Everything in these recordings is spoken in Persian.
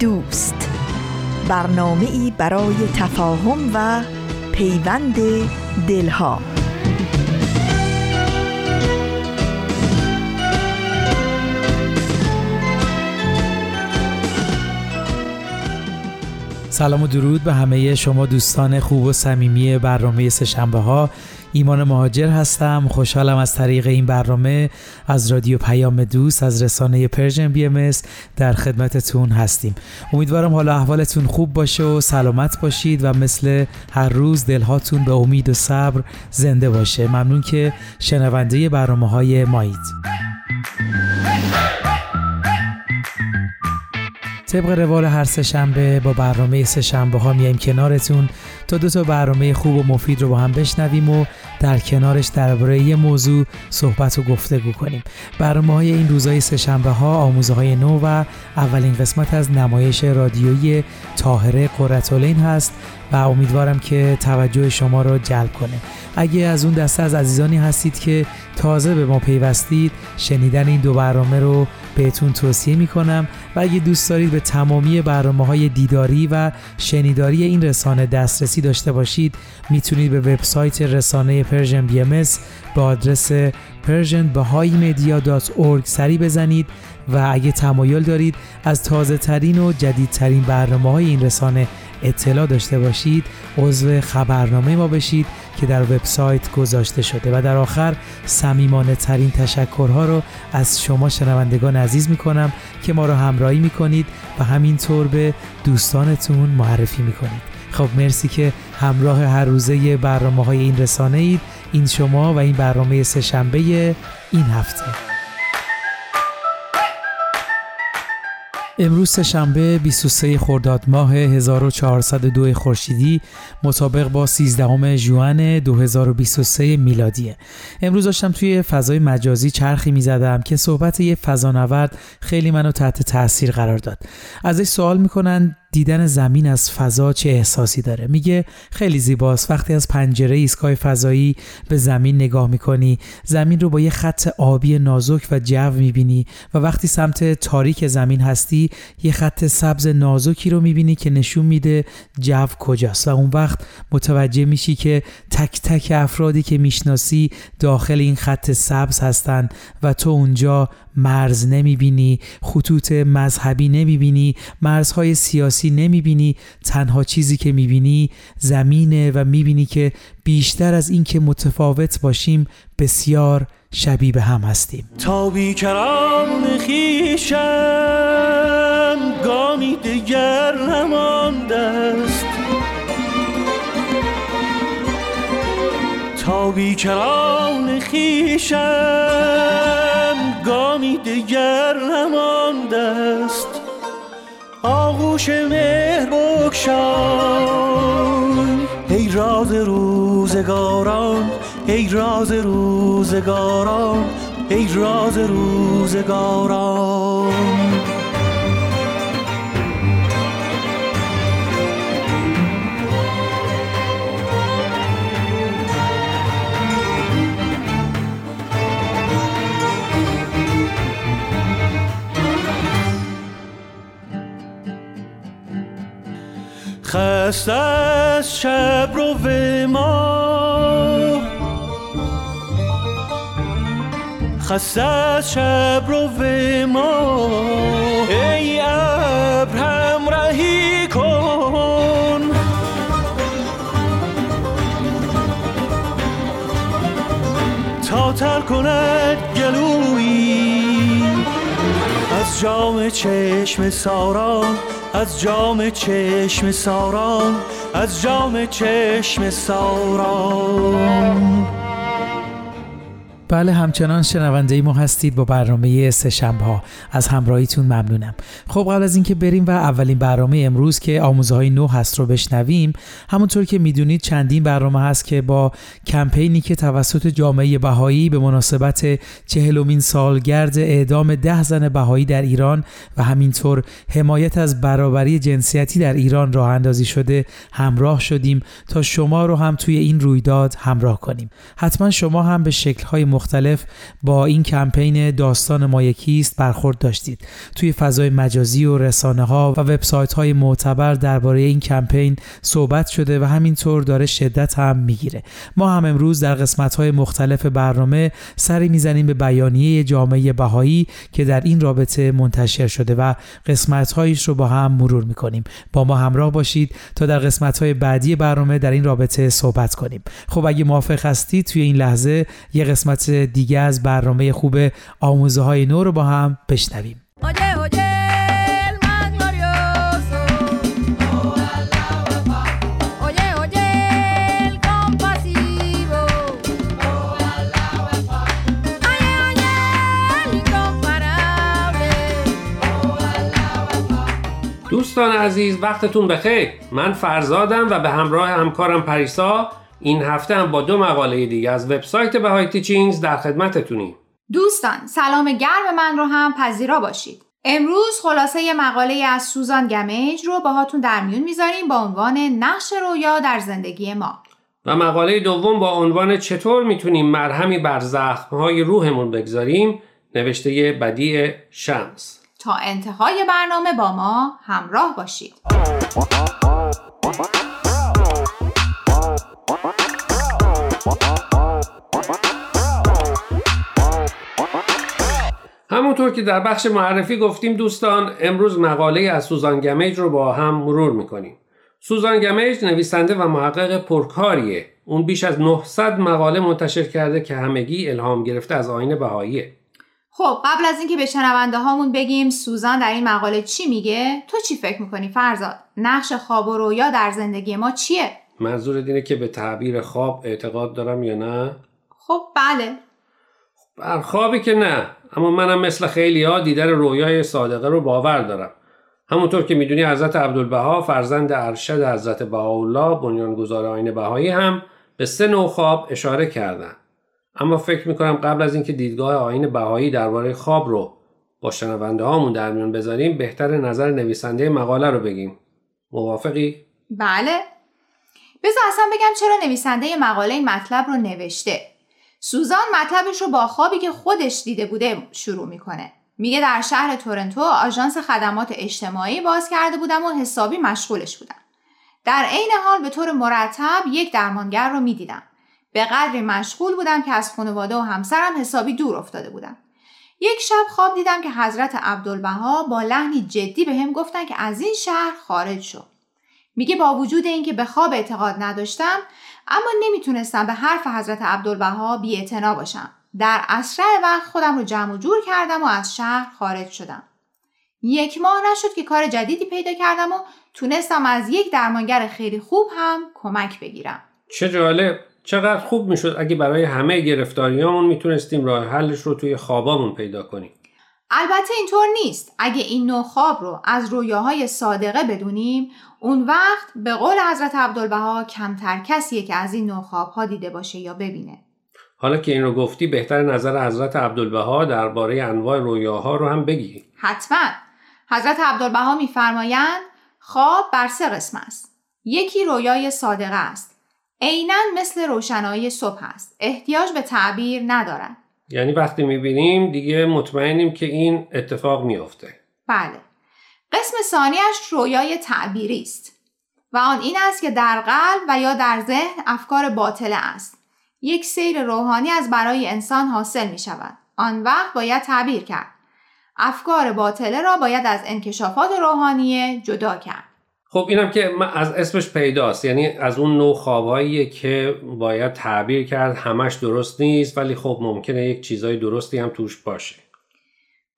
دوست، برنامه‌ای برای تفاهم و پیوند دلها. سلام و درود به همه شما دوستان خوب و صمیمی برنامه سه‌شنبه‌ها. ایمان مهاجر هستم. خوشحالم از طریق این برنامه از رادیو پیام دوست از رسانه پرژن BMS در خدمتتون هستیم. امیدوارم حالا احوالتون خوب باشه و سلامت باشید و مثل هر روز دلهاتون به امید و صبر زنده باشه. ممنون که شنونده برنامه‌های مایید. طبق روال هر سه شنبه با برنامه سه شنبه ها میایم کنارتون تا دو تا برنامه خوب و مفید رو با هم بشنویم و در کنارش درباره یه موضوع صحبت و گفتگو کنیم. برنامه‌های این روزهای سه شنبه ها آموزههای نو و اولین قسمت از نمایش رادیویی طاهره قرةالعین هست و امیدوارم که توجه شما رو جلب کنه. اگه از اون دسته از عزیزانی هستید که تازه به ما پیوستید، شنیدن این دو برنامه رو بهتون توصیه میکنم و اگه دوست دارید به تمامی برنامه‌های دیداری و شنیداری این رسانه دسترسی داشته باشید، میتونید به وبسایت رسانه پرژن BMS به آدرس persianbahaimedia.org سری بزنید و اگه تمایل دارید از تازه ترین و جدیدترین برنامه‌های این رسانه اطلاع داشته باشید، عضو خبرنامه ما بشید که در وبسایت گذاشته شده. و در آخر صمیمانه ترین تشکرها رو از شما شنوندگان عزیز میکنم که ما رو همراهی میکنید و همینطور به دوستانتون معرفی میکنید. خب مرسی که همراه هر روزه برنامه‌های این رسانه اید. این شما و این برنامه سه شنبه این هفته. امروز سه‌شنبه 23 خرداد ماه 1402 خورشیدی مطابق با 13 ژوئن 2023 میلادیه. امروز داشتم توی فضای مجازی چرخی میزدم که صحبت یه فضانورد خیلی منو تحت تاثیر قرار داد. ازش سوال میکنن دیدن زمین از فضا چه احساسی داره؟ میگه خیلی زیباست. وقتی از پنجره ایستگاه فضایی به زمین نگاه میکنی، زمین رو با یه خط آبی نازک و جو میبینی و وقتی سمت تاریک زمین هستی، یه خط سبز نازکی رو میبینی که نشون میده جو کجاست و اون وقت متوجه میشی که تک تک افرادی که میشناسی داخل این خط سبز هستن و تو اونجا مرز نمیبینی، خطوط مذهبی نمیبینی، مرزهای سیاسی نمیبینی، تنها چیزی که میبینی زمینه و میبینی که بیشتر از این که متفاوت باشیم بسیار شبیه به هم هستیم. تا بیکران خیشم گامی دگر نمانده است، تا بیکران خیشم گامی دگر نمانده است. آغوش مهر بگشای ای راز روزگاران، ای راز روزگاران، ای راز روزگاران. خسته از شب رو به ما، خسته از شب رو به ما، ای ابر همراهی کن، تا تر کند گلویی از جام چشم ساران، از جام چشم ساران، از جام چشم ساران. بله، همچنان شنونده ما هستید با برنامه سه‌شنبه‌ها. از همراهیتون ممنونم. خب قبل از اینکه بریم و اولین برنامه امروز که آموزههای نو هست رو بشنویم، همونطور که میدونید چندین برنامه هست که با کمپینی که توسط جامعه بهایی به مناسبت 40مین سالگرد اعدام 10 زن بهایی در ایران و همینطور حمایت از برابری جنسیتی در ایران راه اندازی شده همراه شدیم تا شما رو هم توی این رویداد همراه کنیم. حتما شما هم به شکل‌های مختلف با این کمپین داستان ما یکیست برخورد داشتید. توی فضای مجازی و رسانه‌ها و وبسایت‌های معتبر درباره این کمپین صحبت شده و همینطور داره شدت هم میگیره. ما هم امروز در قسمت‌های مختلف برنامه سری میزنیم به بیانیه جامعه بهایی که در این رابطه منتشر شده و قسمت‌هایش رو با هم مرور می‌کنیم. با ما همراه باشید تا در قسمت‌های بعدی برنامه در این رابطه صحبت کنیم. خب اگه موافق هستید توی این لحظه یه قسمت دیگه از برنامه خوب آموزههای نو رو با هم بشنویم. دوستان عزیز وقتتون بخیر. من فرزادم و به همراه همکارم پریسا این هفته هم با دو مقاله دیگه از وبسایت بهای تیچینگز در خدمتتونیم. دوستان سلام گرم من رو هم پذیرا باشید. امروز خلاصه مقاله از سوزان گمیج رو باهاتون در میون میذاریم با عنوان نقش رویا در زندگی ما و مقاله دوم با عنوان چطور میتونیم مرهمی بر زخم‌های روحمون بگذاریم، نوشته بدیع شمس. تا انتهای برنامه با ما همراه باشید. همونطور که در بخش معرفی گفتیم دوستان، امروز مقاله از سوزان گمیج رو با هم مرور میکنیم. سوزان گمیج نویسنده و محقق پرکاریه. اون بیش از 900 مقاله منتشر کرده که همگی الهام گرفته از آیین بهاییه. خب قبل از اینکه به شنونده هامون بگیم سوزان در این مقاله چی میگه، تو چی فکر میکنی فرزاد؟ نقش خواب و رویا در زندگی ما چیه؟ منظور اینه که به تعبیر خواب اعتقاد دارم یا نه؟ خب بله. بر خوابی که نه، اما منم مثل خیلی‌ها دیدن رویای صادقه رو باور دارم. همونطور که میدونی حضرت عبدالبها فرزند ارشد حضرت بهاءالله بنیانگذار آیین بهایی هم به 3 نوع خواب اشاره کردن. اما فکر میکنم قبل از اینکه دیدگاه آیین بهایی درباره خواب رو با شنونده هامون در میون بذاریم، بهتر نظر نویسنده مقاله رو بگیم. موافقی؟ بله. بذار اصلا بگم چرا نویسنده مقاله این مطلب رو نوشته. سوزان مطلبش رو با خوابی که خودش دیده بوده شروع میکنه. میگه در شهر تورنتو آژانس خدمات اجتماعی باز کرده بودم و حسابی مشغولش بودم. در عین حال به طور مرتب یک درمانگر رو میدیدم. به قدری مشغول بودم که از خانواده و همسرم حسابی دور افتاده بودم. یک شب خواب دیدم که حضرت عبدالبها با لحنی جدی بهم گفتن که از این شهر خارج شو. میگه با وجود اینکه به خواب اعتقاد نداشتم، اما نمیتونستم به حرف حضرت عبدالبها بی‌اعتنا باشم. در اسرع وقت خودم رو جمع و جور کردم و از شهر خارج شدم. یک ماه نشد که کار جدیدی پیدا کردم و تونستم از یک درمانگر خیلی خوب هم کمک بگیرم. چه جالب. چقدر خوب میشد اگه برای همه گرفتاریامون میتونستیم راه حلش رو توی خوابامون پیدا کنیم. البته اینطور نیست. اگه این نوع خواب رو از رویاهای صادقه بدونیم، اون وقت به قول حضرت عبدالبها کمتر کسیه که از این نوع خوابها دیده باشه یا ببینه. حالا که این رو گفتی، بهتر نظر حضرت عبدالبها درباره انواع رویاها رو هم بگی. حتما. حضرت عبدالبها میفرمایند خواب بر 3 قسم است. یکی رویای صادقه است. عیناً مثل روشنایی صبح است. احتیاج به تعبیر ندارد. یعنی وقتی میبینیم دیگه مطمئنیم که این اتفاق میافته. بله. قسم ثانیش رویای تعبیری است و آن این است که در قلب و یا در ذهن افکار باطله است. یک سیر روحانی از برای انسان حاصل می شود. آن وقت باید تعبیر کرد. افکار باطله را باید از انکشافات روحانیه جدا کرد. خب اینم که از اسمش پیداست، یعنی از اون نوع خوابهاییه که باید تعبیر کرد. همش درست نیست، ولی خب ممکنه یک چیزای درستی هم توش باشه.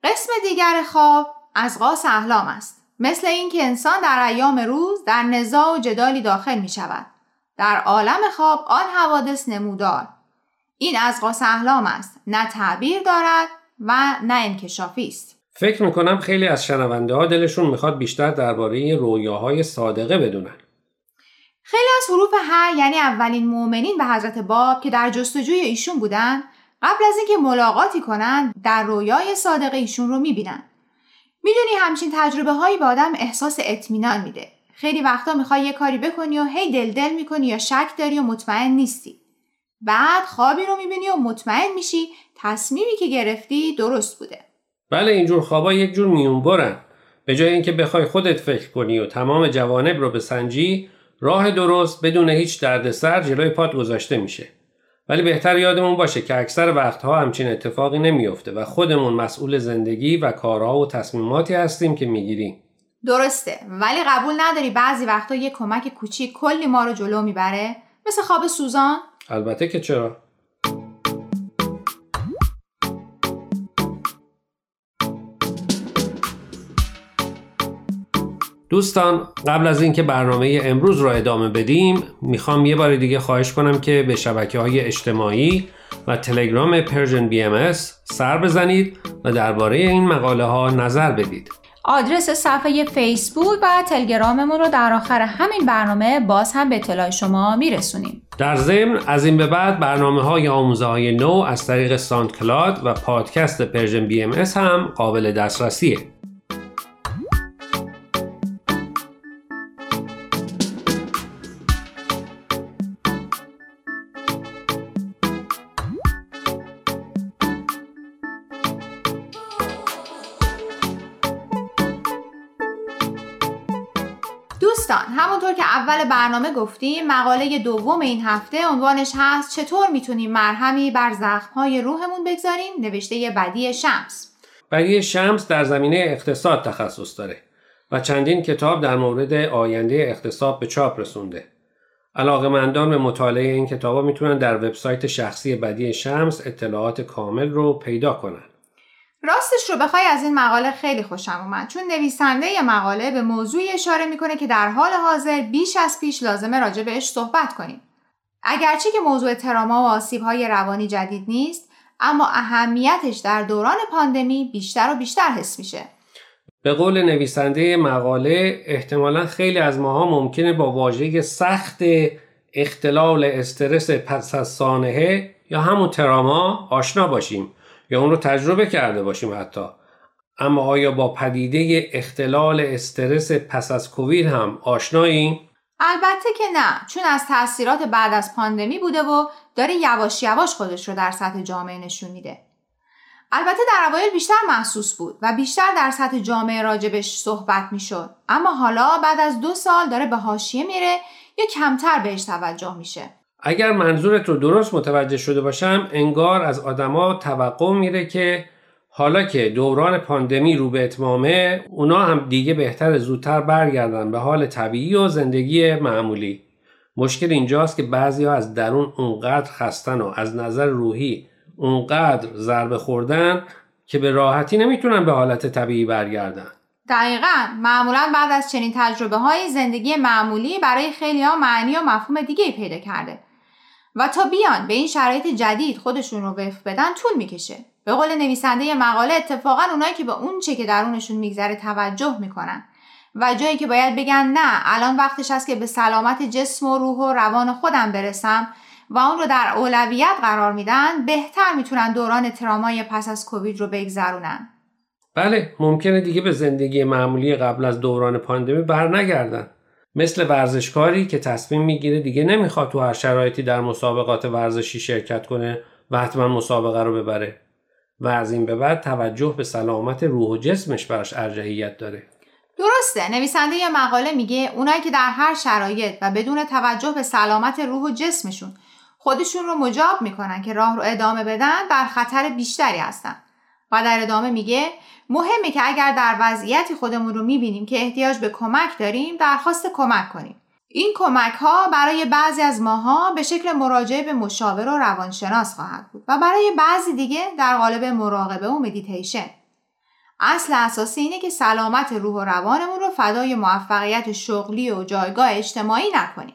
قسم دیگر خواب از غاص احلام است. مثل این که انسان در ایام روز در نزاع و جدالی داخل می شود. در عالم خواب آن حوادث نمودار. این از قاسهلام است، نه تعبیر دارد و نه انکشافی است. فکر میکنم خیلی از شنونده ها دلشون میخواد بیشتر درباره رویاهای صادقه بدونن. خیلی از حروف ه، یعنی اولین مؤمنین به حضرت باب که در جستجوی ایشون بودن، قبل از اینکه ملاقاتی کنن در رویای صادقه ایشون رو میبینن. میدونی همچین تجربه هایی به آدم احساس اطمینان میده. خیلی وقتا میخوای یه کاری بکنی و هی دلدل میکنی یا شک داری و مطمئن نیستی. بعد خوابی رو میبینی و مطمئن میشی تصمیمی که گرفتی درست بوده. بله، اینجور خوابا یک جور میونبرن. به جای اینکه بخوای خودت فکر کنی و تمام جوانب رو بسنجی، راه درست بدون هیچ دردسر جلوی پات گذاشته میشه. ولی بهتر یادمون باشه که اکثر وقتها همچین اتفاقی نمیفته و خودمون مسئول زندگی و کارها و تصمیماتی هستیم که میگیریم. درسته، ولی قبول نداری بعضی وقتا یه کمک کوچیک کلی ما رو جلو میبره؟ مثل خواب سوزان؟ البته که چرا. دوستان، قبل از اینکه برنامه امروز را ادامه بدیم، میخوام یه بار دیگه خواهش کنم که به شبکه‌های اجتماعی و تلگرام Persian BMS سر بزنید و درباره این مقاله ها نظر بدید. آدرس صفحه فیسبوک و تلگراممون رو در آخر همین برنامه باز هم به اطلاع شما میرسونیم. در ضمن از این به بعد برنامه‌های آموزههای نو از طریق ساندکلاود و پادکست Persian BMS هم قابل دسترسیه. همونطور که اول برنامه گفتیم، مقاله دوم این هفته عنوانش هست چطور میتونیم مرهمی بر زخم‌های روحمون بگذاریم، نوشته بدیع شمس. بدیع شمس در زمینه اقتصاد تخصص داره و چندین کتاب در مورد آینده اقتصاد به چاپ رسونده. علاقه‌مندان به مطالعه این کتابا میتونن در وبسایت شخصی بدیع شمس اطلاعات کامل رو پیدا کنن. راستش رو بخوای از این مقاله خیلی خوشم اومد، چون نویسنده یه مقاله به موضوعی اشاره میکنه که در حال حاضر بیش از پیش لازمه راجع بهش صحبت کنیم. اگرچه که موضوع تراما و آسیب‌های روانی جدید نیست، اما اهمیتش در دوران پاندمی بیشتر و بیشتر حس میشه. به قول نویسنده مقاله، احتمالاً خیلی از ماها ممکنه با واژه سخت اختلال استرس پس از سانحه یا همون تراما آشنا باشیم یا اون رو تجربه کرده باشیم حتی. اما آیا با پدیده اختلال استرس پس از کووید هم آشناییم؟ البته که نه، چون از تأثیرات بعد از پاندمی بوده و داره یواش یواش خودش رو در سطح جامعه نشون میده. البته در اوایل بیشتر محسوس بود و بیشتر در سطح جامعه راجبش صحبت میشد، اما حالا بعد از 2 سال داره به حاشیه میره یا کمتر بهش توجه میشه. اگر منظورت رو درست متوجه شده باشم، انگار از آدما توقع میره که حالا که دوران پاندمی رو به اتمامه، اونا هم دیگه بهتر زودتر برگردن به حال طبیعی و زندگی معمولی. مشکل اینجاست که بعضیا از درون اونقدر خستن و از نظر روحی اونقدر ضربه خوردن که به راحتی نمیتونن به حالت طبیعی برگردن. دقیقاً، معمولاً بعد از چنین تجربه‌های زندگی معمولی برای خیلی‌ها معنی و مفهوم دیگه‌ای پیدا کرده. و تا بیان به این شرایط جدید خودشون رو وفق بدن طول میکشه. به قول نویسنده مقاله، اتفاقاً اونایی که به اون چه که درونشون میگذره توجه میکنن و جایی که باید بگن نه، الان وقتش هست که به سلامت جسم و روح و روان خودم برسم و اون رو در اولویت قرار میدن، بهتر میتونن دوران ترامای پس از کووید رو بگذرونن. بله، ممکنه دیگه به زندگی معمولی قبل از دوران پاندمی برنگردن. مثل ورزشکاری که تصمیم میگیره دیگه نمیخواد تو هر شرایطی در مسابقات ورزشی شرکت کنه و حتما مسابقه رو ببره و از این به بعد توجه به سلامت روح و جسمش براش ارجحیت داره. درسته، نویسنده یه مقاله میگه اونایی که در هر شرایط و بدون توجه به سلامت روح و جسمشون خودشون رو مجاب میکنن که راه رو ادامه بدن، در خطر بیشتری هستن. و در ادامه میگه مهمه که اگر در وضعیتی خودمون رو میبینیم که احتیاج به کمک داریم، درخواست کمک کنیم. این کمک ها برای بعضی از ماها به شکل مراجعه به مشاور و روانشناس خواهد بود و برای بعضی دیگه در قالب مراقبه و مدیتیشن. اصل اساسی اینه که سلامت روح و روانمون رو فدای موفقیت شغلی و جایگاه اجتماعی نکنیم.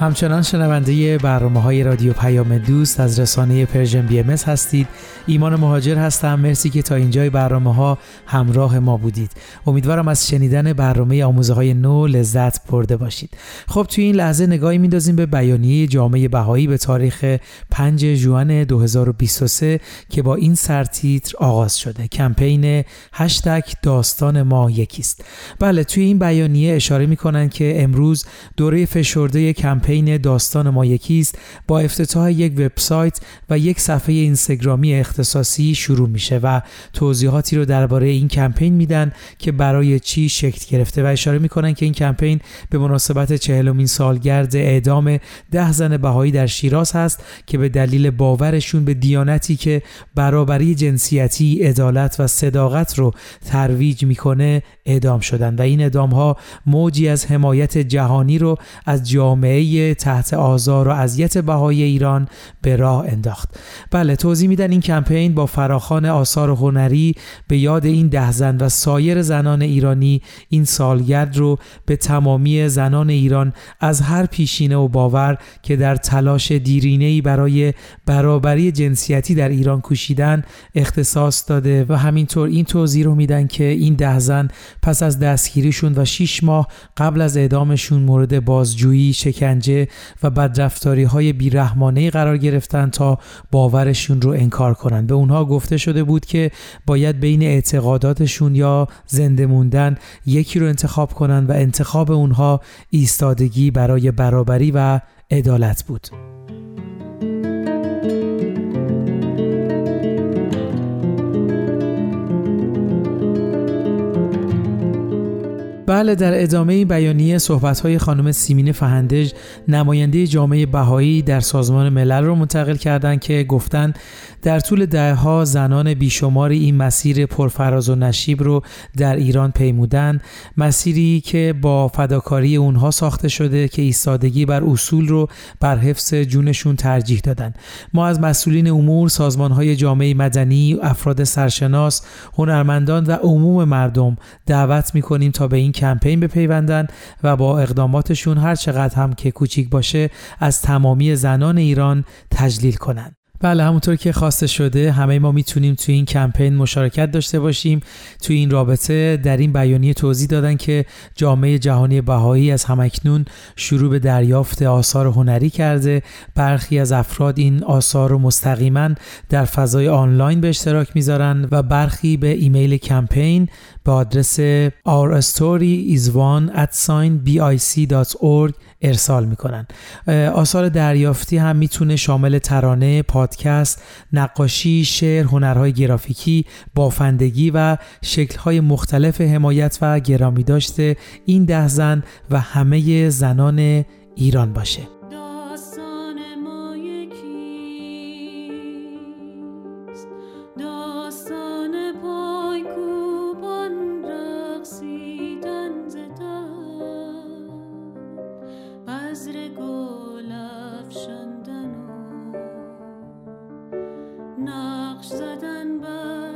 همچنان شنونده برنامه‌های رادیو پیام دوست از رسانه پرژن بی ام اس هستید. ایمان مهاجر هستم. مرسی که تا اینجای برنامه‌ها همراه ما بودید. امیدوارم از شنیدن برنامه آموزه‌های نو لذت برده باشید. خب توی این لحظه نگاهی می‌اندازیم به بیانیه جامعه بهایی به تاریخ 5 ژوئن 2023 که با این سرتیتر آغاز شده: کمپین #داستان ما یکیست. بله، توی این بیانیه اشاره می‌کنن که امروز دوره فشرده کمپین داستان ما یکیست با افتتاح یک وبسایت و یک صفحه اینستاگرامی اختصاصی شروع میشه و توضیحاتی رو درباره این کمپین میدن که برای چی شکل گرفته و اشاره میکنن که این کمپین به مناسبت 40مین سالگرد اعدام 10 زن بهایی در شیراز هست که به دلیل باورشون به دیانتی که برابری جنسیتی، عدالت و صداقت رو ترویج میکنه اعدام شدن و این اعدام ها موجی از حمایت جهانی رو از جامعه تحت آزار و اذیت بهای ایران به راه انداخت. بله، توضیح میدن این کمپین با فراخوان آثار هنری به یاد این 10 زن و سایر زنان ایرانی این سالگرد رو به تمامی زنان ایران از هر پیشینه و باور که در تلاش دیرینه‌ای برای برابری جنسیتی در ایران کوشیدن اختصاص داده و همینطور این توضیح رو میدن که این 10 زن پس از دستگیریشون و 6 ماه قبل از اعدامشون مورد بازجویی، شکنجه و بدرفتاری‌های بی‌رحمانه‌ای قرار گرفتن تا باورشون رو انکار کنن. به اونها گفته شده بود که باید بین اعتقاداتشون یا زنده موندن یکی رو انتخاب کنن و انتخاب اونها ایستادگی برای برابری و عدالت بود. بله، در ادامه این بیانیه صحبت‌های خانم سیمین فهندج نماینده جامعه بهایی در سازمان ملل رو منتقل کردند که گفتند در طول دهه‌ها زنان بیشماری این مسیر پرفراز و نشیب رو در ایران پیمودند، مسیری که با فداکاری اونها ساخته شده که ایستادگی بر اصول رو بر حفظ جونشون ترجیح دادن. ما از مسئولین امور، سازمان‌های جامعه مدنی، افراد سرشناس، هنرمندان و عموم مردم دعوت می‌کنیم تا به این کمپین بپیوندن و با اقداماتشون هر چقدر هم که کوچیک باشه از تمامی زنان ایران تجلیل کنن. بله، همونطور که خواسته شده همه ما میتونیم توی این کمپین مشارکت داشته باشیم. توی این رابطه در این بیانیه توضیح دادن که جامعه جهانی بهایی از همکنون شروع به دریافت آثار هنری کرده. برخی از افراد این آثار رو مستقیما در فضای آنلاین به اشتراک میذارن و برخی به ایمیل کمپین به آدرس ourstoryisone@bic.org ارسال میکنن. آثار دریافتی هم میتونه شامل ترانه، پادکست، نقاشی، شعر، هنرهای گرافیکی، بافندگی و شکل‌های مختلف حمایت و گرامی داشته این 10 زن و همه زنان ایران باشه. نقش زدن بر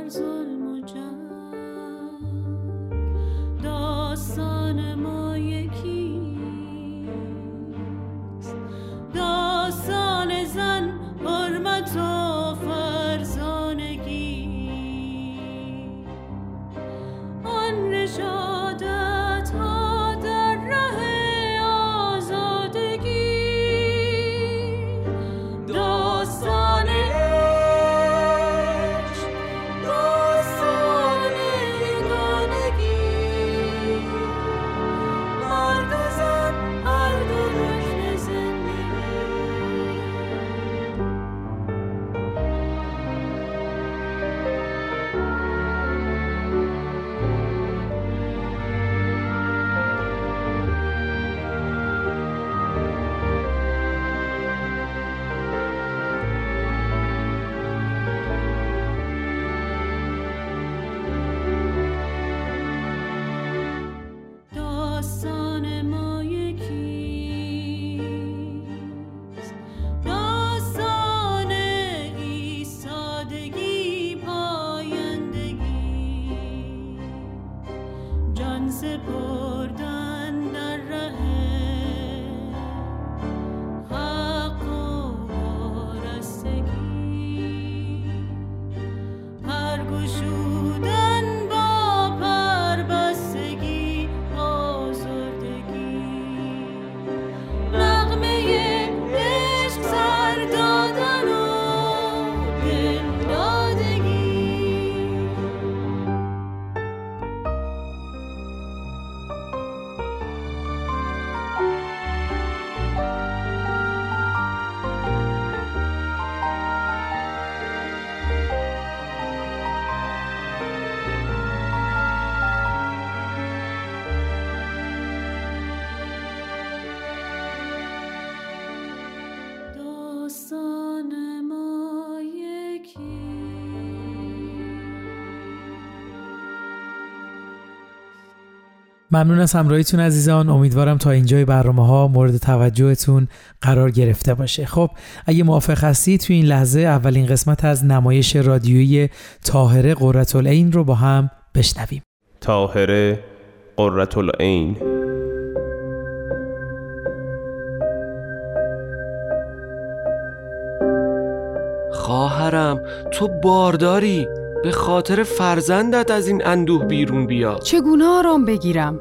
ممنون از همراهیتون عزیزان. امیدوارم تا اینجای برنامه‌ها مورد توجهتون قرار گرفته باشه. خب اگه موافق هستید تو این لحظه اولین قسمت از نمایش رادیویی طاهره قرةالعین رو با هم بشنویم. طاهره قرةالعین. خواهرم تو بارداری، به خاطر فرزندت از این اندوه بیرون بیا. چگونه آرام بگیرم؟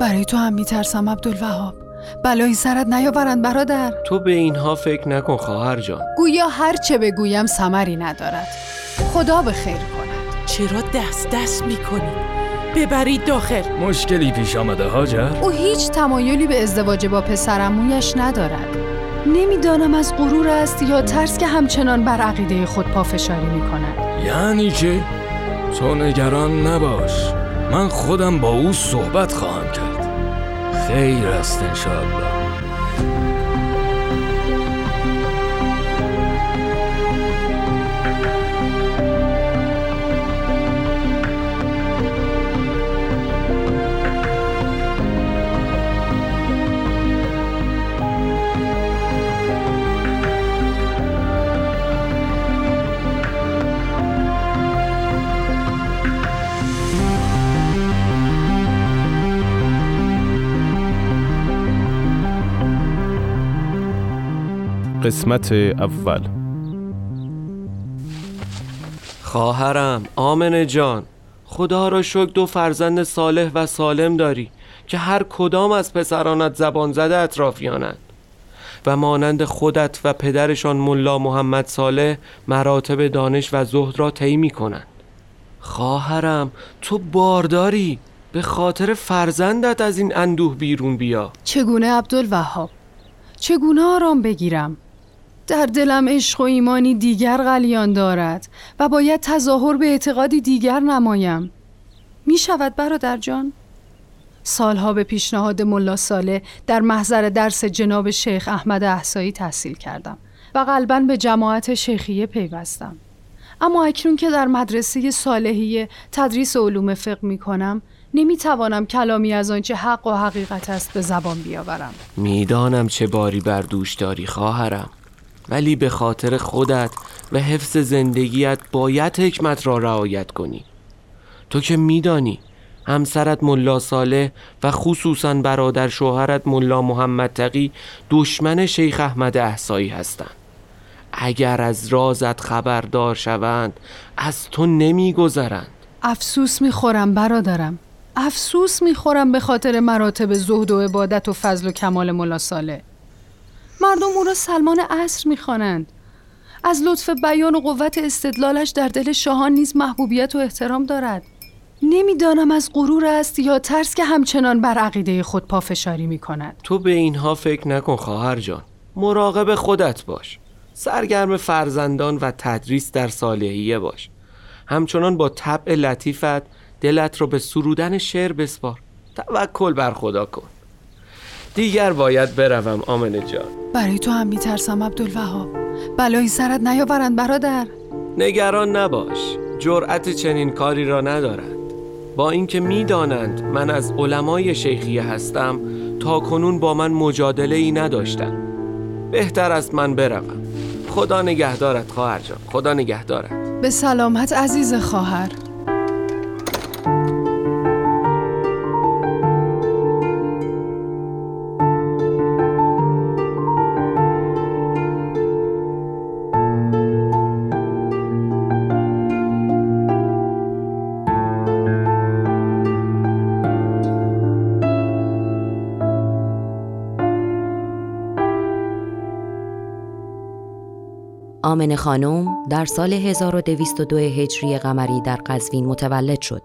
برای تو هم میترسم عبدالوهاب، بلایی سرت نیاورند برادر. تو به اینها فکر نکن خواهر جان. گویا هر چه بگویم ثمری ندارد. خدا به خیر کند. چرا دست میکنی؟ ببرید داخل. مشکلی پیش آمده هاجر؟ او هیچ تمایلی به ازدواج با پسرعمویش ندارد. نمیدانم از غرور است یا ترس که همچنان بر عقیده خود پافشاری میکند. یعنی چه؟ تو نگران نباش، من خودم با او صحبت خواهم کرد. خیر است انشاءالله. قسمت اول. خواهرم آمنه جان، خدا را شکر دو فرزند صالح و سالم داری که هر کدام از پسرانت زبان زده اطرافیانند و مانند خودت و پدرشان ملا محمد صالح مراتب دانش و زهد را طی می‌کنند. خواهرم تو بارداری، به خاطر فرزندت از این اندوه بیرون بیا. چگونه عبدالوهاب؟ چگونه آرام بگیرم؟ در دلم عشق و ایمانی دیگر غلیان دارد و باید تظاهر به اعتقادی دیگر نمایم. می شود برادر جان؟ سالها به پیشنهاد ملا صالح در محضر درس جناب شیخ احمد احصایی تحصیل کردم و قلباً به جماعت شیخیه پیوستم. اما اکنون که در مدرسه صالحیه تدریس علوم فقه می کنم، نمیتوانم کلامی از آنچه حق و حقیقت است به زبان بیاورم. میدانم چه باری بر دوش داری خواهرم، ولی به خاطر خودت و حفظ زندگیت باید حکمت را رعایت کنی. تو که میدانی همسرت ملا صالح و خصوصاً برادر شوهرت ملا محمد تقی دشمن شیخ احمد احصایی هستند. اگر از رازت خبردار شوند از تو نمیگذرند. افسوس میخورم برادرم، افسوس میخورم به خاطر مراتب زهد و عبادت و فضل و کمال ملا صالح. مردم او را سلمان عصر میخوانند. از لطف بیان و قوت استدلالش در دل شاهان نیز محبوبیت و احترام دارد. نمیدانم از غرور است یا ترس که همچنان بر عقیده خود پافشاری میکند. تو به اینها فکر نکن خواهر جان. مراقب خودت باش. سرگرم فرزندان و تدریس در صالحیه باش. همچنان با طبع لطیفت دلت رو به سرودن شعر بسپار. توکل بر خدا کن. دیگر باید بروم آمنه جان. برای تو هم میترسم عبدالوهاب. بلایی سرت نیاورند برادر. نگران نباش. جرأت چنین کاری را ندارند. با اینکه میدانند من از علمای شیخیه هستم، تا کنون با من مجادله ای نداشتند. بهتر است من بروم. خدا نگهدارت خواهر جان. خدا نگهدارت. به سلامت عزیز خواهر. آمنه خانم در سال 1202 هجری قمری در قزوین متولد شد.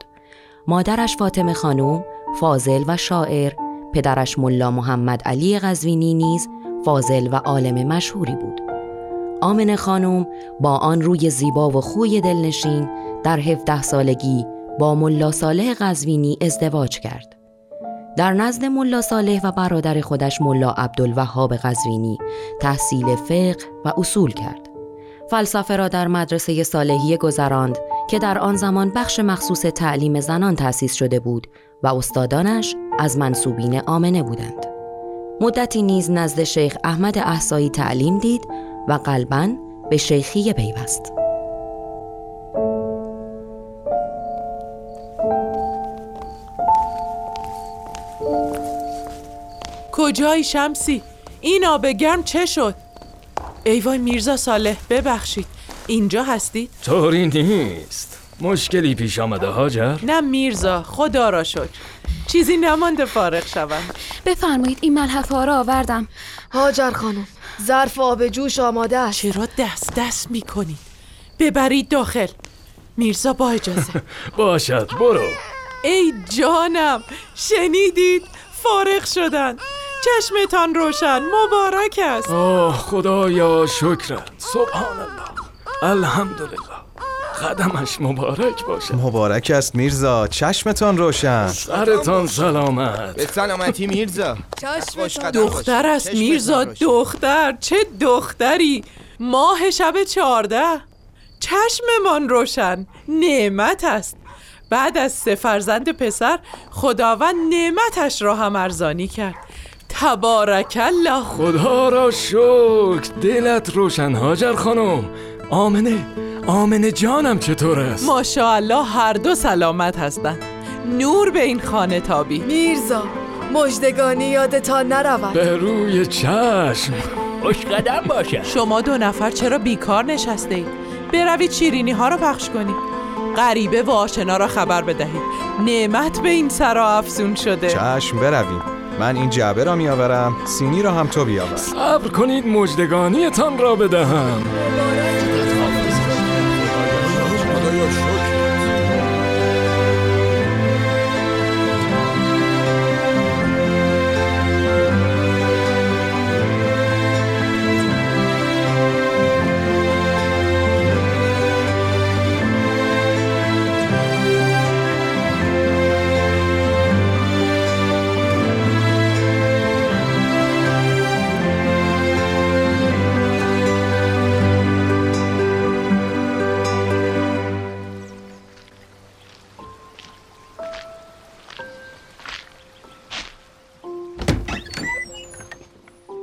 مادرش فاطمه خانم فاضل و شاعر، پدرش ملا محمد علی قزوینی نیز فاضل و عالم مشهوری بود. آمنه خانم با آن روی زیبا و خوی دلنشین در 17 سالگی با ملا صالح قزوینی ازدواج کرد. در نزد ملا صالح و برادر خودش ملا عبدالوهاب قزوینی تحصیل فقه و اصول کرد. فلسفه را در مدرسه صالحیه گذراند که در آن زمان بخش مخصوص تعلیم زنان تأسیس شده بود و استادانش از منسوبین آمنه بودند. مدتی نیز نزد شیخ احمد احصایی تعلیم دید و قلباً به شیخیه پیوست. کجای شمسی؟ این آب گرم چه شد؟ ای وای میرزا صالح، ببخشید، اینجا هستید؟ طوری نیست. مشکلی پیش آمده هاجر؟ نه میرزا، خدا را شکر. چیزی نمانده فارغ شوم. بفرمایید این ملحفه ها را آوردم. هاجر خانم، ظرف آب جوش آماده است. چرا دست میکنید؟ ببرید داخل. میرزا با اجازه. باشد، برو. ای جانم، شنیدید؟ فارغ شدن. چشمتان روشن، مبارک است. آه خدایا شکرن، سبحان الله، الحمدلله، قدمش مبارک باشه. مبارک است میرزا، چشمتان روشن. سرتان سلامت. به سلامتی میرزا. دختر است میرزا، دختر. چه دختری، ماه شب 14. چشممان روشن، نعمت است. بعد از 3 فرزند پسر خداوند نعمتش را هم ارزانی کرد. تبارک الله. خدا را شکر. دلت روشن هاجر خانم. آمنه جانم چطور است؟ ماشاءالله هر دو سلامت هستند. نور به این خانه تابی. میرزا، مژدگانی یادتان نرود. به روی چشم. خوش قدم باشد. شما 2 نفر چرا بیکار نشسته اید؟ بروید شیرینی ها را پخش کنید. غریبه و آشنا را خبر بدهید. نعمت به این سرا افزون شده. چشم، برویم. من این جعبه را میآورم، سینی را هم تو بیاور. صبر کنید مژدگانیتان را بدهم.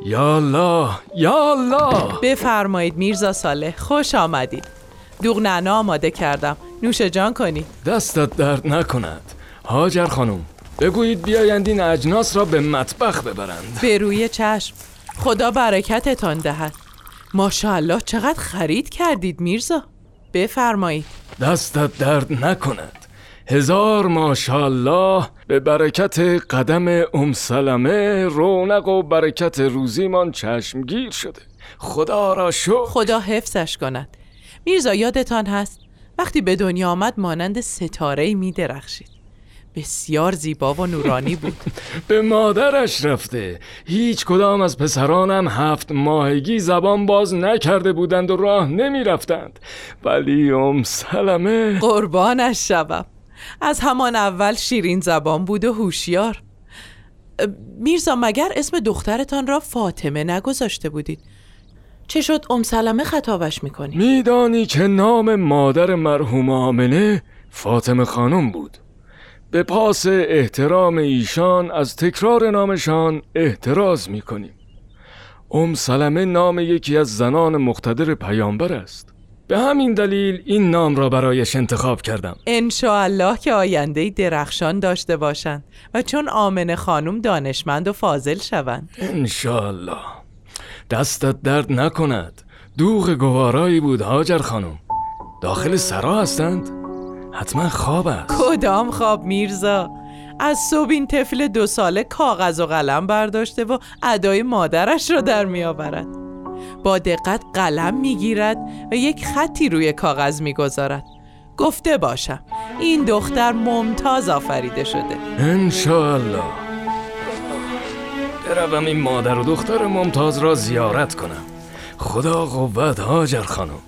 یا الله، یا الله. بفرمایید میرزا صالح، خوش آمدید. دوغ نعنا آماده کردم، نوش جان کنید. دستت درد نکند هاجر خانم. بگویید بیایند این اجناس را به مطبخ ببرند. به روی چشم، خدا برکتتان دهد. ماشاءالله چقدر خرید کردید میرزا. بفرمایید. دستت درد نکند. هزار ماشاءالله به برکت قدم سلمه رونق و برکت روزیمان چشمگیر شده. خدا را شکر. خدا حفظش کند. میرزا یادتان هست وقتی به دنیا آمد مانند ستاره‌ای می‌درخشید. بسیار زیبا و نورانی بود. به مادرش رفته. هیچ کدام از پسرانم 7 ماهگی زبان باز نکرده بودند و راه نمی رفتند، ولی سلمه قربانش شوم از همان اول شیرین زبان بود و هوشیار. میرزا مگر اسم دخترتان را فاطمه نگذاشته بودید؟ چه شد سلمه خطابش میکنی؟ میدانی که نام مادر مرحوم آمنه فاطمه خانم بود. به پاس احترام ایشان از تکرار نامشان احتراز میکنیم. سلمه نام یکی از زنان مقتدر پیامبر است. به همین دلیل این نام را برایش انتخاب کردم. انشاءالله که آینده‌ای درخشان داشته باشند و چون آمنه خانم دانشمند و فاضل شوند. انشاءالله. دستت درد نکند. دوغ گوارایی بود هاجر خانم. داخل سرا هستند؟ حتما خواب است. کدام خواب میرزا؟ از صبح این طفل 2 ساله کاغذ و قلم برداشته و ادای مادرش را در می آورد. با دقت قلم می گیرد و یک خطی روی کاغذ می گذارد. گفته باشم این دختر ممتاز آفریده شده. انشاءالله. بروم این مادر و دختر ممتاز را زیارت کنم. خدا قوت هاجر خانم.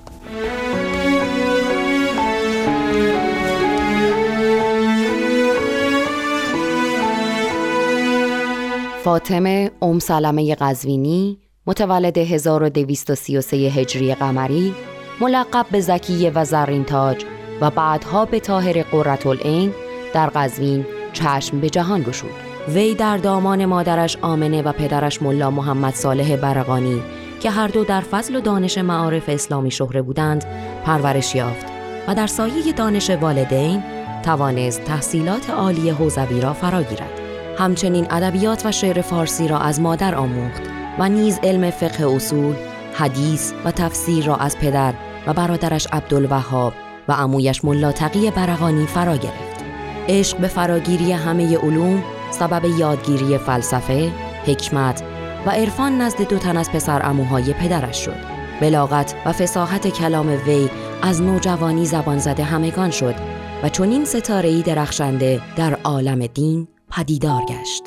فاطمه سلمه قزوینی متولد 1233 هجری قمری، ملقب به زکیه و زرین تاج و بعدها به طاهره قرةالعین، در قزوین چشم به جهان گشود. وی در دامان مادرش آمنه و پدرش ملا محمد صالح برقانی که هر دو در فضل و دانش معارف اسلامی شهره بودند پرورش یافت و در سایه دانش والدین توانست تحصیلات عالی حوزوی را فرا گیرد. همچنین ادبیات و شعر فارسی را از مادر آموخت و نیز علم فقه اصول، حدیث و تفسیر را از پدر و برادرش عبدالوهاب و عمویش ملا تقی برقانی فرا گرفت. عشق به فراگیری همه علوم سبب یادگیری فلسفه، حکمت و عرفان نزد 2 تن از پسر عموهای پدرش شد. بلاغت و فصاحت کلام وی از نوجوانی زبان زده همگان شد و چنین ستاره‌ای درخشنده در عالم دین پدیدار گشت.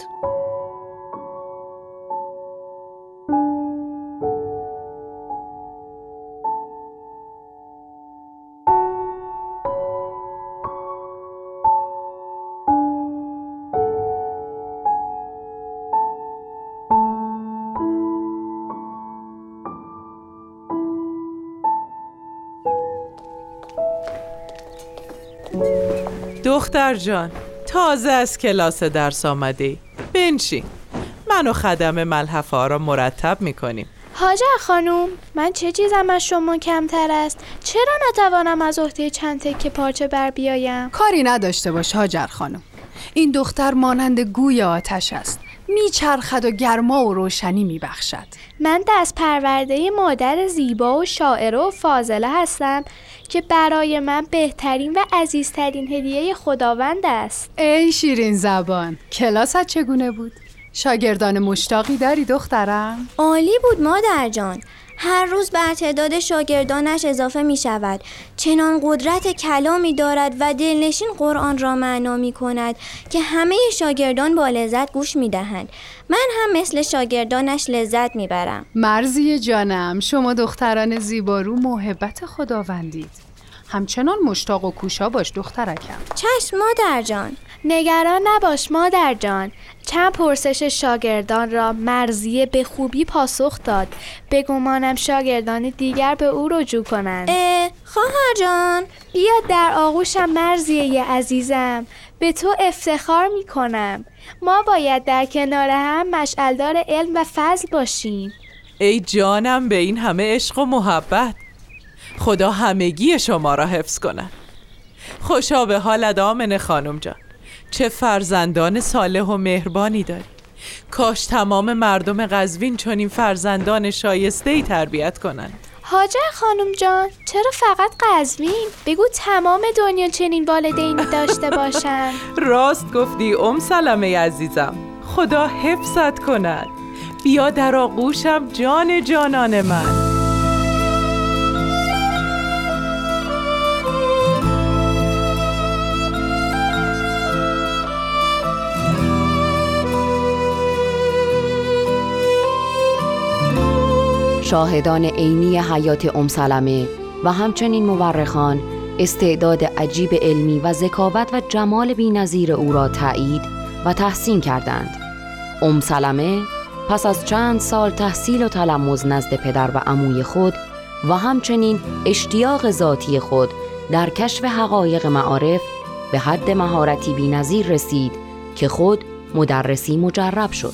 دختر جان، تازه از کلاس درس آمدی. بنشین. من و خدم ملحفه‌ها را مرتب می‌کنیم. حاجه خانم، من چه چیزم از شما کمتر است؟ چرا نتوانم از عهده چند تکه پارچه بر بیایم؟ کاری نداشته باش هاجر خانم. این دختر مانند گوی آتش است. میچرخد و گرما و روشنی میبخشد. من دست پرورده مادر زیبا و شاعره و فاضله هستم که برای من بهترین و عزیزترین هدیه خداوند است. ای شیرین زبان، کلاست چگونه بود؟ شاگردان مشتاقی داری دخترم؟ عالی بود مادر جان. هر روز بر تعداد شاگردانش اضافه می شود. چنان قدرت کلامی دارد و دلنشین قرآن را معنا می کند که همه شاگردان با لذت گوش می دهند. من هم مثل شاگردانش لذت می برم. مرضیه جانم، شما دختران زیبارو محبت خداوندید. همچنان مشتاق و کوشا باش دخترکم. چشم مادر جان. نگران نباش مادر جان. چند پرسش شاگردان را مرضیه به خوبی پاسخ داد. به گمانم شاگردان دیگر به او رجوع کنند. خواهر جان، بیا در آغوشم مرضیه عزیزم. به تو افتخار می کنم. ما باید در کنار هم مشعلدار علم و فضل باشیم. ای جانم به این همه عشق و محبت. خدا همگی شما را حفظ کند. خوشا به حالت آمنه خانم جان. چه فرزندان صالح و مهربانی داری. کاش تمام مردم قزوین چنین فرزندان شایسته‌ای تربیت کنند. حاجه خانم جان، چرا فقط قزوین؟ بگو تمام دنیا چنین والدینی داشته باشن. راست گفتی ام سلمه عزیزم، خدا حفظت کند. بیا در آغوشم جان جانان من. شاهدان عینی حیات ام سلمه و همچنین مورخان استعداد عجیب علمی و ذکاوت و جمال بی‌نظیر او را تایید و تحسین کردند. ام سلمه پس از چند سال تحصیل و تلمذ نزد پدر و عموی خود و همچنین اشتیاق ذاتی خود در کشف حقایق معارف به حد مهارتی بی‌نظیر رسید که خود مدرسی مجرب شد.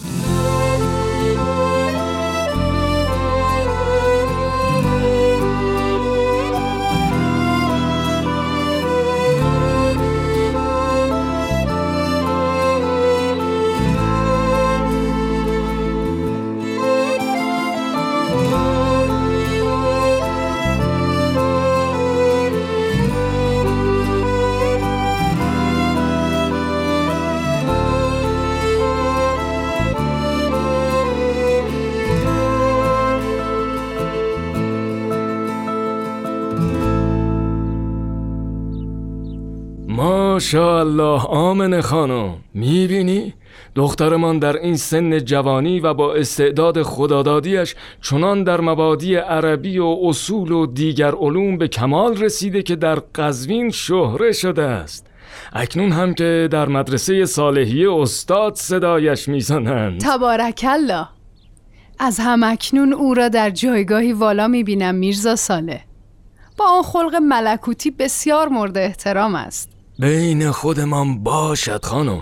ماشاءالله آمنه خانم، میبینی؟ دخترمان در این سن جوانی و با استعداد خدادادیش چنان در مبادی عربی و اصول و دیگر علوم به کمال رسیده که در قزوین شهره شده است. اکنون هم که در مدرسه صالحیه استاد صدایش میزنند. تبارک الله. از هم اکنون او را در جایگاهی والا میبینم میرزا صالح. با آن خلق ملکوتی بسیار مورد احترام است. بین خودمان باشد خانم،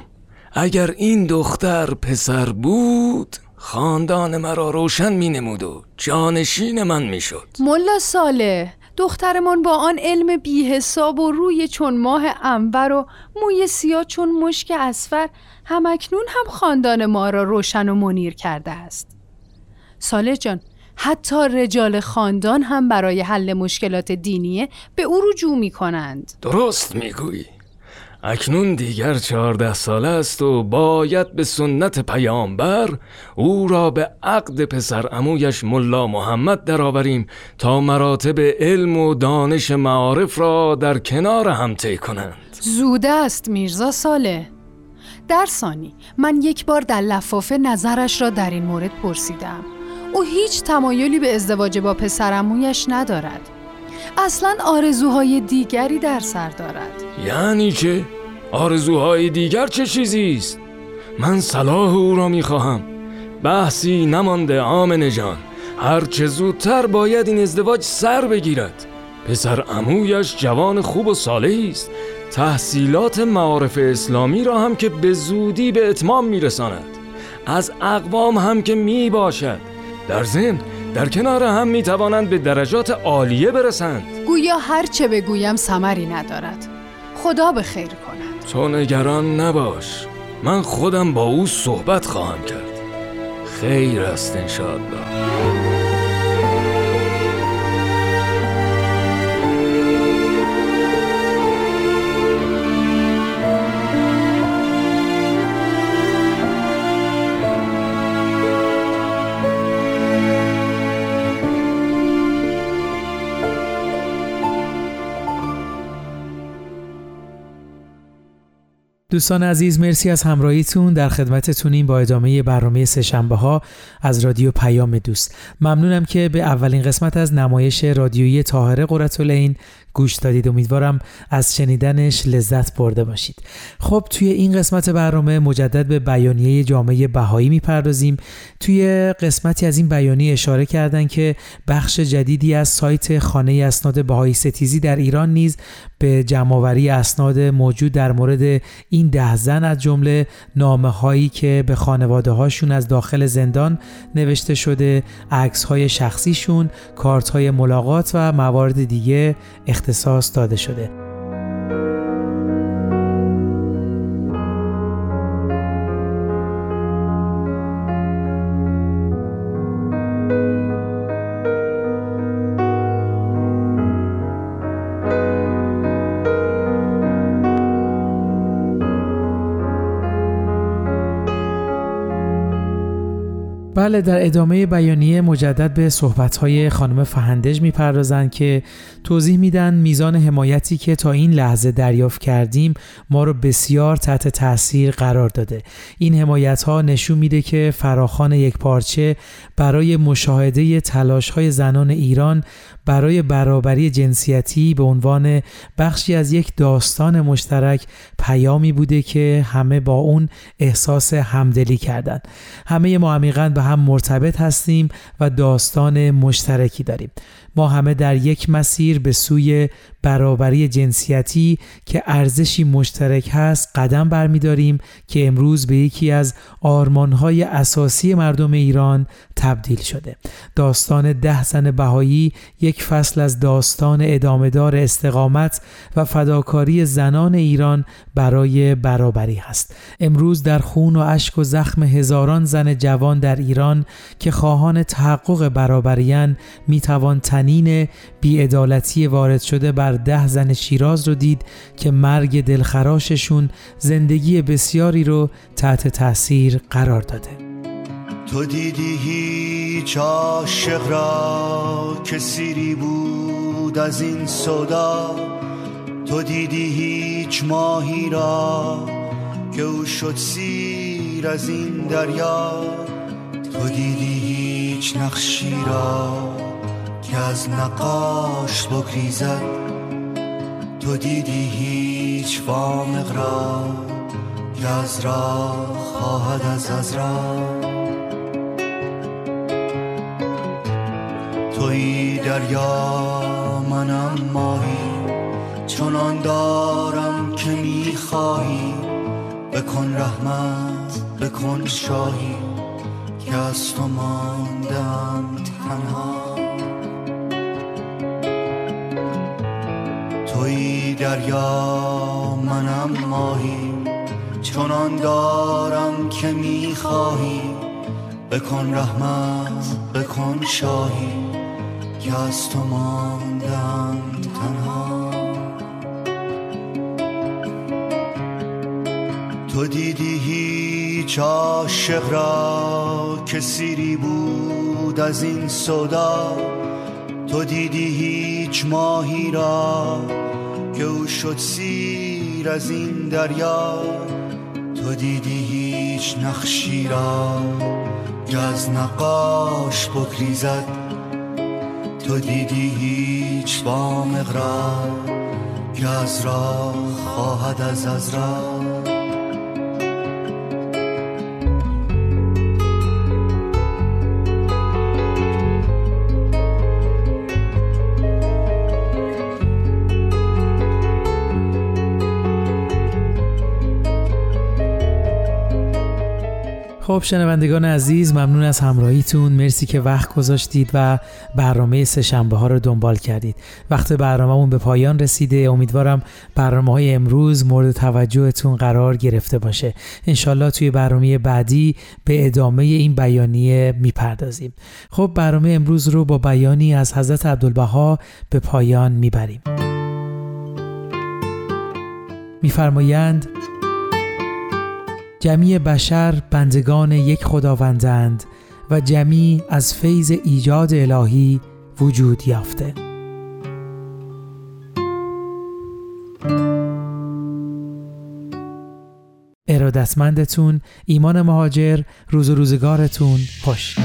اگر این دختر پسر بود خاندان مرا روشن می نمود و جانشین من می شد. ملا صالح، دخترمان با آن علم بی حساب و روی چون ماه عنبر و موی سیاه چون مشک اصفر همکنون هم خاندان ما را روشن و منیر کرده است. صالح جان، حتی رجال خاندان هم برای حل مشکلات دینیه به او رجوع می کنند. درست می گویی. اکنون دیگر 14 ساله است و باید به سنت پیامبر او را به عقد پسر عمویش ملا محمد درآوریم تا مراتب علم و دانش معارف را در کنار هم طی کنند. زود است میرزا صالح. در ثانی من یک بار در لفافه نظرش را در این مورد پرسیدم. او هیچ تمایلی به ازدواج با پسرعمویش ندارد. اصلاً آرزوهای دیگری در سر دارد. یعنی چه؟ آرزوهای دیگر چه چیزی است؟ من صلاح او را می‌خواهم. بحثی نمانده آمنه جان. هر چه زودتر باید این ازدواج سر بگیرد. پسرعمویش جوان خوب و صالحی است. تحصیلات معارف اسلامی را هم که به زودی به اتمام می‌رساند. از اقوام هم که می‌باشد. در ضمن در کنار هم می توانند به درجات عالیه برسند. گویا هر چه بگویم ثمری ندارد. خدا به خیر کند. تو نگران نباش، من خودم با او صحبت خواهم کرد. خیر است انشاءالله. دوستان عزیز، مرسی از همراهیتون. در خدمتتونیم با ادامه برنامه سه‌شنبه ها از رادیو پیام دوست. ممنونم که به اولین قسمت از نمایش رادیویی طاهره قرةالعین گوش دادید. امیدوارم از شنیدنش لذت برده باشید. خب توی این قسمت برنامه مجدد به بیانیه جامعه بهایی میپردازیم. توی قسمتی از این بیانیه اشاره کردن که بخش جدیدی از سایت خانه اسناد بهایی ستیزی در ایران نیز به جمع‌آوری اسناد موجود در مورد این 10 زن از جمله نامه‌هایی که به خانواده‌هاشون از داخل زندان نوشته شده، عکس‌های شخصیشون، کارت‌های ملاقات و موارد دیگه اختصاص داده شده. بله، در ادامه بیانیه مجدد به صحبت‌های خانم فهندج می‌پردازند که توضیح میدن میزان حمایتی که تا این لحظه دریافت کردیم ما رو بسیار تحت تأثیر قرار داده. این حمایت‌ها نشون میده که فراخوان یکپارچه برای مشاهده تلاش‌های زنان ایران برای برابری جنسیتی به عنوان بخشی از یک داستان مشترک پیامی بوده که همه با اون احساس همدلی کردند. همه ما عمیقاً به هم مرتبط هستیم و داستان مشترکی داریم. ما همه در یک مسیر به سوی برابری جنسیتی که ارزشی مشترک هست قدم برمی‌داریم که امروز به یکی از آرمان‌های اساسی مردم ایران تبدیل شده. داستان 10 زن بهایی یک فصل از داستان ادامه‌دار استقامت و فداکاری زنان ایران برای برابری هست. امروز در خون و اشک و زخم هزاران زن جوان در ایران که خواهان تحقق برابری‌اند می‌توان تنین بی‌عدالتی وارد شده بر 10 زن شیراز رو دید که مرگ دلخراششون زندگی بسیاری رو تحت تأثیر قرار داده. تو دیدی هیچ عاشق را که سیری بود از این سودا، تو دیدی هیچ ماهی را که او شد سیر از این دریا، تو دیدی هیچ نقشی را که از نقاش بگریزد، تو دیدی هیچ وامق را که از راه خواهد از راه، توی دریا منم ماهی چنان دارم که میخواهی، بکن رحمت بکن شاهی که از تو ماندم تنها، توی دریا منم ماهی چنان دارم که میخواهی، بکن رحمت بکن شاهی که از تو ماندم تنها، تو دیدی هیچ عاشق را که سیری بود از این سودا، تو دیدی هیچ ماهی را که او شد سیر از این دریا، تو دیدی هیچ نقشی را که از نقاش بگریزد، تو دیدی هیچ وامق را که از راه خواهد از راه، خب شنوندگان عزیز، ممنون از همراهیتون. مرسی که وقت گذاشتید و برنامه سه‌شنبه ها رو دنبال کردید. وقت برنامه‌مون به پایان رسیده. امیدوارم برنامه‌های امروز مورد توجهتون قرار گرفته باشه. انشالله توی برنامه بعدی به ادامه این بیانیه میپردازیم. خب برنامه امروز رو با بیانی از حضرت عبدالبها به پایان میبریم. میفرمایند: جمیع بشر بندگان یک خداوندند و جمیع از فیض ایجاد الهی وجود یافته. ارادتمندتون ایمان مهاجر. روز و روزگارتون خوش.